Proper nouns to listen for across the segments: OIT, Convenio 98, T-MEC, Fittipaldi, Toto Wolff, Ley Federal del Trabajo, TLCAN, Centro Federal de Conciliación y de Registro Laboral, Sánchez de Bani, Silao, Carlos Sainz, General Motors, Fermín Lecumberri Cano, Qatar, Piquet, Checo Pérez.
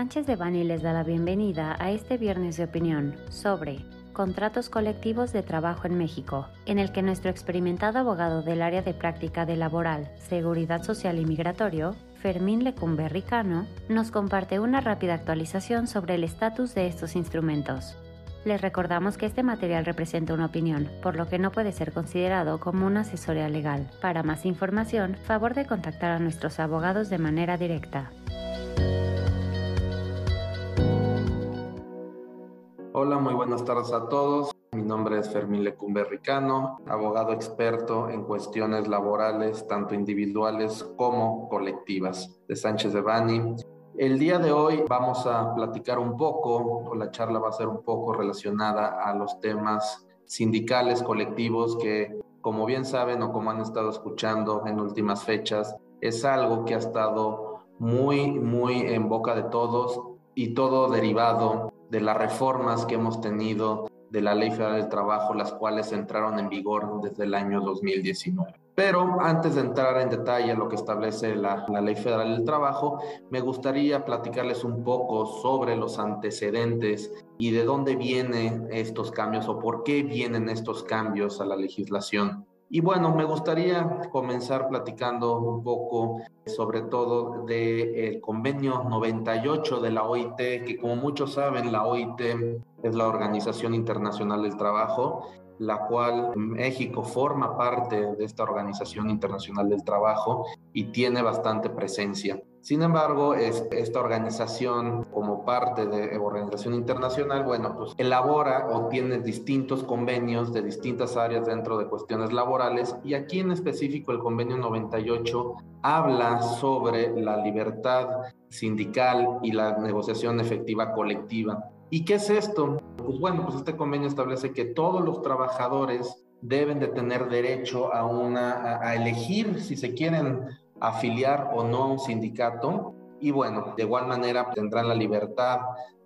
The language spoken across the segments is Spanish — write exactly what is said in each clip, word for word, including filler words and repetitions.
Sánchez de Bani les da la bienvenida a este viernes de opinión sobre contratos colectivos de trabajo en México, en el que nuestro experimentado abogado del área de práctica de laboral, seguridad social y migratorio, Fermín Lecumberri Cano, nos comparte una rápida actualización sobre el estatus de estos instrumentos. Les recordamos que este material representa una opinión, por lo que no puede ser considerado como una asesoría legal. Para más información, favor de contactar a nuestros abogados de manera directa. Hola, muy buenas tardes a todos. Mi nombre es Fermín Lecumberri Cano, abogado experto en cuestiones laborales, tanto individuales como colectivas, de Sánchez de Bani. El día de hoy vamos a platicar un poco, o la charla va a ser un poco relacionada a los temas sindicales, colectivos, que como bien saben o como han estado escuchando en últimas fechas, es algo que ha estado muy, muy en boca de todos y todo derivado de las reformas que hemos tenido de la Ley Federal del Trabajo, las cuales entraron en vigor desde el año dos mil diecinueve. Pero antes de entrar en detalle a lo que establece la, la Ley Federal del Trabajo, me gustaría platicarles un poco sobre los antecedentes y de dónde vienen estos cambios o por qué vienen estos cambios a la legislación. Y bueno, me gustaría comenzar platicando un poco sobre todo del Convenio noventa y ocho de la O I T, que como muchos saben, la O I T es la Organización Internacional del Trabajo, la cual México forma parte de esta Organización Internacional del Trabajo y tiene bastante presencia. Sin embargo, es, esta organización, como parte de organización internacional, bueno, pues elabora o tiene distintos convenios de distintas áreas dentro de cuestiones laborales, y aquí en específico el Convenio noventa y ocho habla sobre la libertad sindical y la negociación efectiva colectiva. ¿Y qué es esto? Pues bueno, pues este convenio establece que todos los trabajadores deben de tener derecho a, una, a, a elegir si se quieren afiliar o no a un sindicato, y bueno, de igual manera tendrán la libertad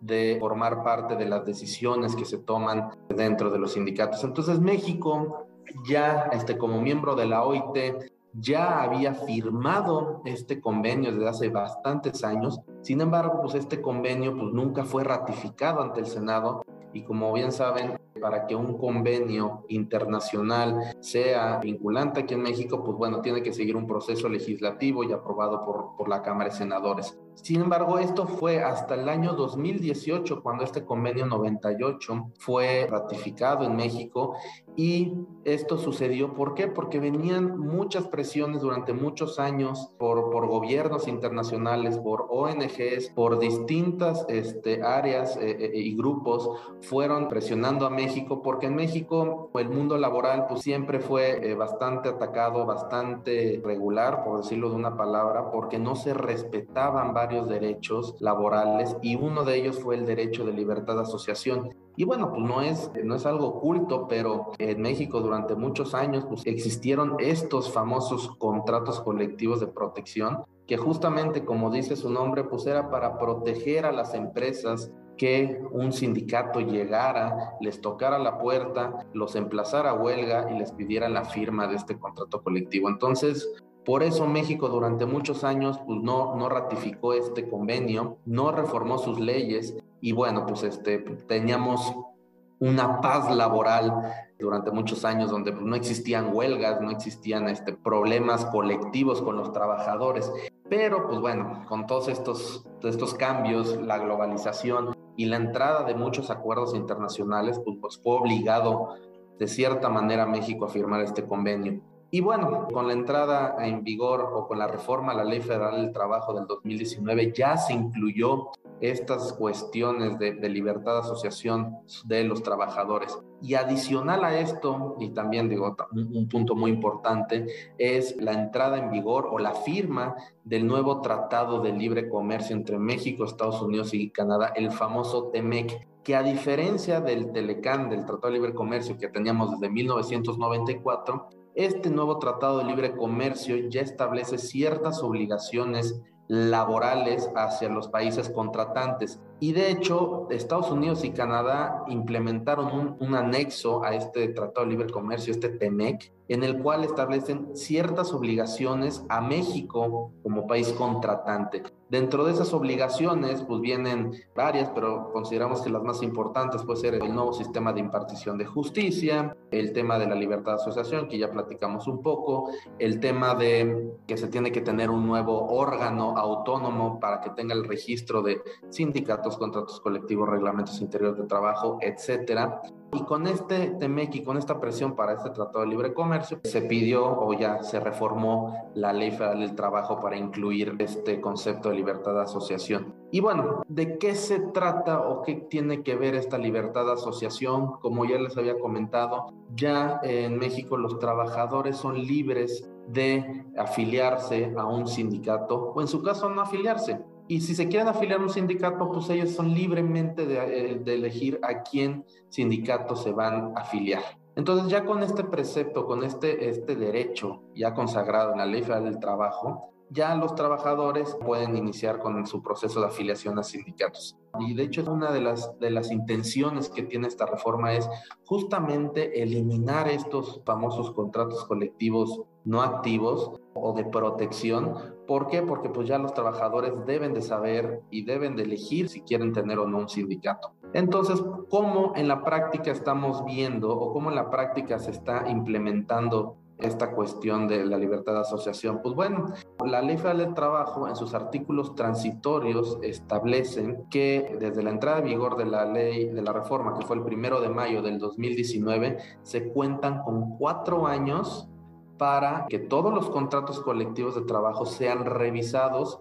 de formar parte de las decisiones que se toman dentro de los sindicatos. Entonces México ya este, como miembro de la O I T ya había firmado este convenio desde hace bastantes años. Sin embargo, pues este convenio pues nunca fue ratificado ante el Senado, y como bien saben, para que un convenio internacional sea vinculante aquí en México, pues bueno, tiene que seguir un proceso legislativo y aprobado por, por la Cámara de Senadores. Sin embargo, esto fue hasta el año dos mil dieciocho cuando este convenio noventa y ocho fue ratificado en México, y esto sucedió, ¿por qué? Porque venían muchas presiones durante muchos años por, por gobiernos internacionales, por O N Ges, por distintas este, áreas eh, eh, y grupos fueron presionando a México, porque en México el mundo laboral pues siempre fue eh, bastante atacado, bastante regular, por decirlo de una palabra, porque no se respetaban varios derechos laborales, y uno de ellos fue el derecho de libertad de asociación. Y bueno, pues no es, no es algo oculto, pero en México durante muchos años pues existieron estos famosos contratos colectivos de protección, que justamente, como dice su nombre, pues era para proteger a las empresas que un sindicato llegara, les tocara la puerta, los emplazara a huelga y les pidiera la firma de este contrato colectivo. Entonces, por eso México durante muchos años pues no, no ratificó este convenio, no reformó sus leyes, y bueno, pues este, teníamos una paz laboral durante muchos años donde pues no existían huelgas, no existían este, problemas colectivos con los trabajadores. Pero pues bueno, con todos estos, estos cambios, la globalización y la entrada de muchos acuerdos internacionales, pues, pues fue obligado de cierta manera a México a firmar este convenio. Y bueno, con la entrada en vigor o con la reforma a la Ley Federal del Trabajo del dos mil diecinueve ya se incluyó estas cuestiones de, de libertad de asociación de los trabajadores. Y adicional a esto, y también digo, un, un punto muy importante, es la entrada en vigor o la firma del nuevo Tratado de Libre Comercio entre México, Estados Unidos y Canadá, el famoso T M E C. Que a diferencia del TLCAN, del Tratado de Libre Comercio que teníamos desde mil novecientos noventa y cuatro, este nuevo Tratado de Libre Comercio ya establece ciertas obligaciones laborales hacia los países contratantes, Y de hecho, Estados Unidos y Canadá implementaron un, un anexo a este Tratado de Libre Comercio, este T-M E C, en el cual establecen ciertas obligaciones a México como país contratante. Dentro de esas obligaciones, pues vienen varias, pero consideramos que las más importantes puede ser el nuevo sistema de impartición de justicia, el tema de la libertad de asociación, que ya platicamos un poco, el tema de que se tiene que tener un nuevo órgano autónomo para que tenga el registro de sindicatos, contratos colectivos, reglamentos interiores de trabajo, etcétera. Y con este T-M E C y con esta presión para este Tratado de Libre Comercio, se pidió o ya se reformó la Ley Federal del Trabajo para incluir este concepto de libertad de asociación. Y bueno, ¿de qué se trata o qué tiene que ver esta libertad de asociación? Como ya les había comentado, ya en México los trabajadores son libres de afiliarse a un sindicato o en su caso no afiliarse. Y si se quieren afiliar a un sindicato, pues ellos son libremente de, de elegir a quién sindicato se van a afiliar. Entonces, ya con este precepto, con este, este derecho ya consagrado en la Ley Federal del Trabajo, ya los trabajadores pueden iniciar con su proceso de afiliación a sindicatos. Y de hecho, una de las, de las intenciones que tiene esta reforma es justamente eliminar estos famosos contratos colectivos no activos o de protección. ¿Por qué? Porque pues ya los trabajadores deben de saber y deben de elegir si quieren tener o no un sindicato. Entonces, ¿cómo en la práctica estamos viendo o cómo en la práctica se está implementando esta cuestión de la libertad de asociación? Pues bueno, la Ley Federal del Trabajo en sus artículos transitorios establecen que desde la entrada en vigor de la ley de la reforma, que fue el primero de mayo del dos mil diecinueve, se cuentan con cuatro años para que todos los contratos colectivos de trabajo sean revisados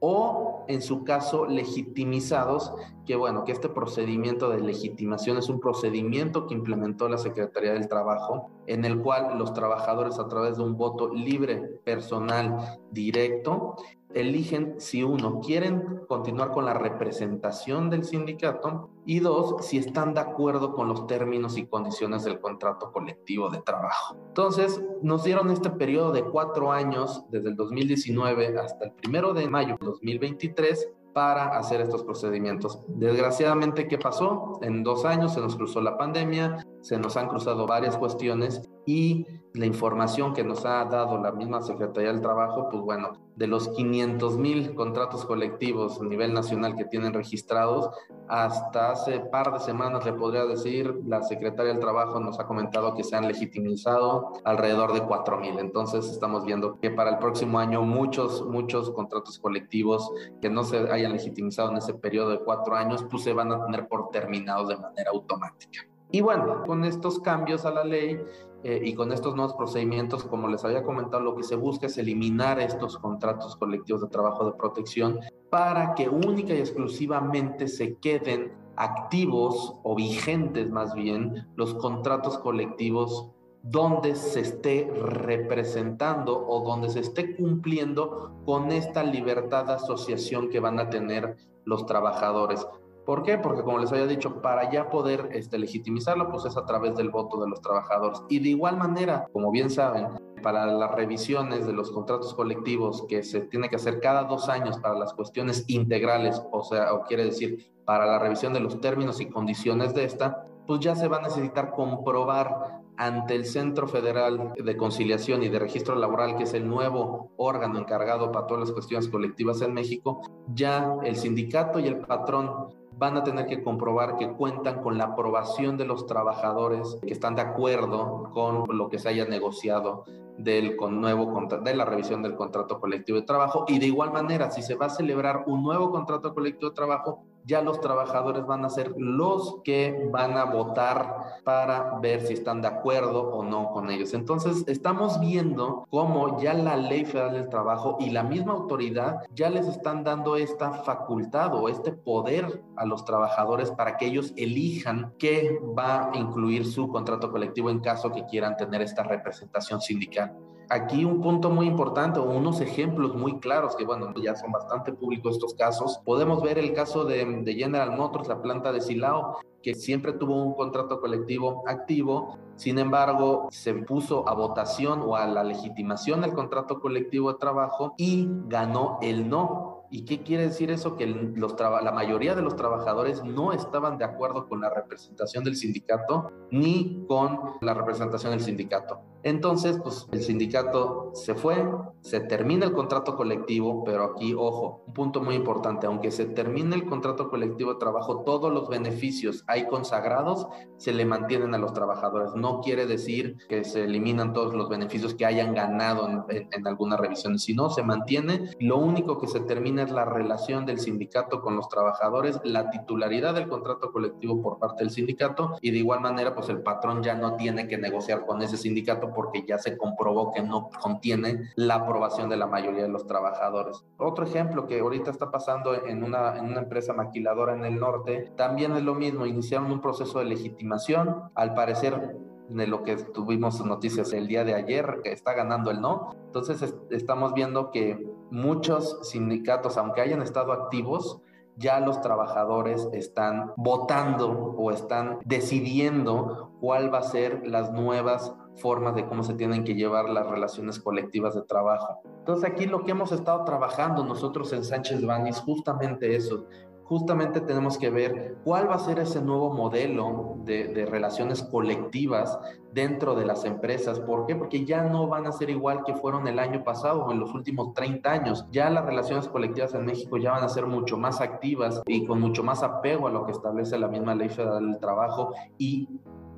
o, en su caso, legitimizados, que bueno, que este procedimiento de legitimación es un procedimiento que implementó la Secretaría del Trabajo, en el cual los trabajadores a través de un voto libre, personal, directo, eligen si uno, quieren continuar con la representación del sindicato y dos, si están de acuerdo con los términos y condiciones del contrato colectivo de trabajo. Entonces, nos dieron este periodo de cuatro años, desde el dos mil diecinueve hasta el primero de mayo de dos mil veintitrés, para hacer estos procedimientos. Desgraciadamente, ¿qué pasó? En dos años se nos cruzó la pandemia, se nos han cruzado varias cuestiones y la información que nos ha dado la misma Secretaría del Trabajo, pues bueno, de los quinientos mil contratos colectivos a nivel nacional que tienen registrados, hasta hace par de semanas, le podría decir, la Secretaría del Trabajo nos ha comentado que se han legitimizado alrededor de cuatro mil. Entonces, estamos viendo que para el próximo año muchos, muchos contratos colectivos que no se hayan legitimizado en ese periodo de cuatro años, pues se van a tener por terminados de manera automática. Y bueno, con estos cambios a la ley eh, y con estos nuevos procedimientos, como les había comentado, lo que se busca es eliminar estos contratos colectivos de trabajo de protección para que única y exclusivamente se queden activos o vigentes más bien los contratos colectivos donde se esté representando o donde se esté cumpliendo con esta libertad de asociación que van a tener los trabajadores. ¿Por qué? Porque como les había dicho, para ya poder este, legitimizarlo, pues es a través del voto de los trabajadores. Y de igual manera, como bien saben, para las revisiones de los contratos colectivos que se tiene que hacer cada dos años para las cuestiones integrales, o sea, o quiere decir, para la revisión de los términos y condiciones de esta, pues ya se va a necesitar comprobar ante el Centro Federal de Conciliación y de Registro Laboral, que es el nuevo órgano encargado para todas las cuestiones colectivas en México, ya el sindicato y el patrón van a tener que comprobar que cuentan con la aprobación de los trabajadores que están de acuerdo con lo que se haya negociado del con nuevo contra, de la revisión del contrato colectivo de trabajo. Y de igual manera, si se va a celebrar un nuevo contrato colectivo de trabajo, ya los trabajadores van a ser los que van a votar para ver si están de acuerdo o no con ellos. Entonces, estamos viendo cómo ya la Ley Federal del Trabajo y la misma autoridad ya les están dando esta facultad o este poder a los trabajadores para que ellos elijan qué va a incluir su contrato colectivo en caso que quieran tener esta representación sindical. Aquí un punto muy importante o unos ejemplos muy claros que, bueno, ya son bastante públicos estos casos. Podemos ver el caso de, de General Motors, la planta de Silao, que siempre tuvo un contrato colectivo activo. Sin embargo, se puso a votación o a la legitimación del contrato colectivo de trabajo y ganó el no. ¿Y qué quiere decir eso? Que los la mayoría de los trabajadores no estaban de acuerdo con la representación del sindicato ni con la representación del sindicato. Entonces, pues el sindicato se fue, se termina el contrato colectivo, pero aquí, ojo, un punto muy importante, aunque se termine el contrato colectivo de trabajo, todos los beneficios ahí consagrados se le mantienen a los trabajadores. No quiere decir que se eliminan todos los beneficios que hayan ganado en, en, en alguna revisión, sino se mantiene. Lo único que se termina es la relación del sindicato con los trabajadores, la titularidad del contrato colectivo por parte del sindicato, y de igual manera pues el patrón ya no tiene que negociar con ese sindicato porque ya se comprobó que no contiene la aprobación de la mayoría de los trabajadores. Otro ejemplo que ahorita está pasando en una, en una empresa maquiladora en el norte, también es lo mismo, iniciaron un proceso de legitimación, al parecer de lo que tuvimos noticias el día de ayer, que está ganando el no. Entonces est- estamos viendo que muchos sindicatos, aunque hayan estado activos, ya los trabajadores están votando o están decidiendo cuál va a ser las nuevas formas de cómo se tienen que llevar las relaciones colectivas de trabajo. Entonces aquí lo que hemos estado trabajando nosotros en Sánchez de Bani es justamente eso. Justamente tenemos que ver cuál va a ser ese nuevo modelo de, de relaciones colectivas dentro de las empresas. ¿Por qué? Porque ya no van a ser igual que fueron el año pasado o en los últimos treinta años. Ya las relaciones colectivas en México ya van a ser mucho más activas y con mucho más apego a lo que establece la misma Ley Federal del Trabajo y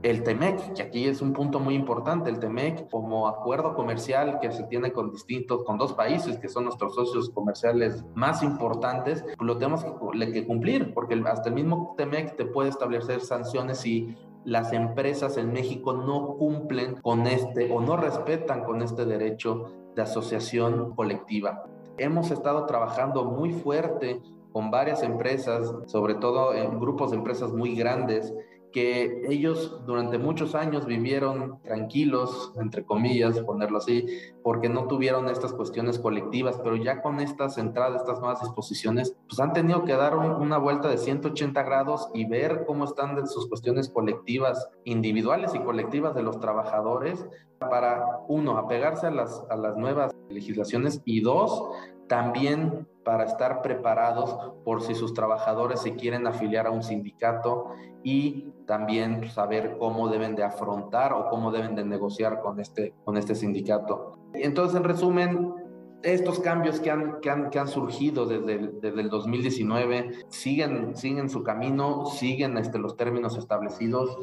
el T-M E C, que aquí es un punto muy importante. El T-M E C como acuerdo comercial que se tiene con distintos, con dos países que son nuestros socios comerciales más importantes, lo tenemos que, que cumplir, porque hasta el mismo T-M E C te puede establecer sanciones si las empresas en México no cumplen con este o no respetan con este derecho de asociación colectiva. Hemos estado trabajando muy fuerte con varias empresas, sobre todo en grupos de empresas muy grandes, que ellos durante muchos años vivieron tranquilos, entre comillas, ponerlo así, porque no tuvieron estas cuestiones colectivas, pero ya con estas entradas, estas nuevas disposiciones, pues han tenido que dar un, una vuelta de ciento ochenta grados y ver cómo están de sus cuestiones colectivas, individuales y colectivas de los trabajadores, para, uno, apegarse a las, a las nuevas legislaciones, y dos, también para estar preparados por si sus trabajadores se quieren afiliar a un sindicato, y también saber cómo deben de afrontar o cómo deben de negociar con este, con este sindicato. Entonces, en resumen, estos cambios que han, que han, que han surgido desde el, desde el dos mil diecinueve siguen, siguen su camino, siguen este, los términos establecidos.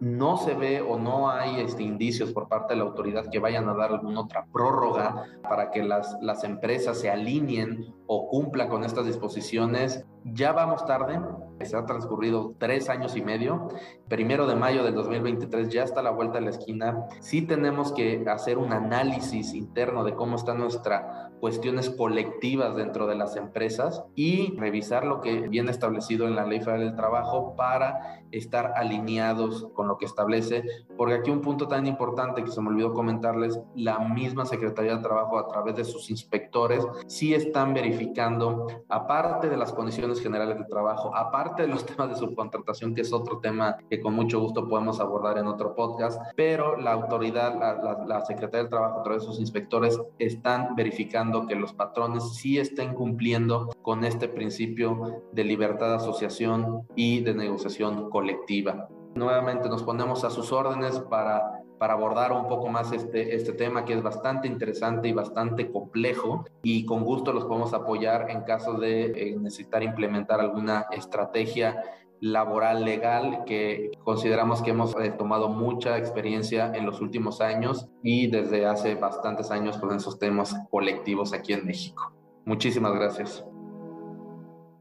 No se ve o no hay este, indicios por parte de la autoridad que vayan a dar alguna otra prórroga para que las, las empresas se alineen o cumplan con estas disposiciones. Ya vamos tarde, se ha transcurrido tres años y medio. Primero de mayo del dos mil veintitrés ya está a la vuelta de la esquina. Sí tenemos que hacer un análisis interno de cómo están nuestras cuestiones colectivas dentro de las empresas y revisar lo que viene establecido en la Ley Federal del Trabajo para estar alineados con lo que establece, porque aquí un punto tan importante que se me olvidó comentarles, la misma Secretaría de Trabajo a través de sus inspectores sí están verificando, aparte de las condiciones generales de trabajo, aparte de los temas de subcontratación, que es otro tema que con mucho gusto podemos abordar en otro podcast, pero la autoridad, la, la, la Secretaría del Trabajo a través de sus inspectores están verificando que los patrones sí estén cumpliendo con este principio de libertad de asociación y de negociación colectiva. Nuevamente nos ponemos a sus órdenes para para abordar un poco más este, este tema, que es bastante interesante y bastante complejo, y con gusto los podemos apoyar en caso de eh, necesitar implementar alguna estrategia laboral legal, que consideramos que hemos eh, tomado mucha experiencia en los últimos años y desde hace bastantes años con esos temas colectivos aquí en México. Muchísimas gracias.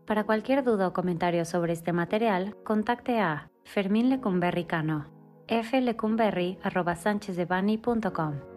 Para cualquier duda o comentario sobre este material, contacte a Fermín Lecumberri Cano, f lecumberri arroba sanchezdebani punto com.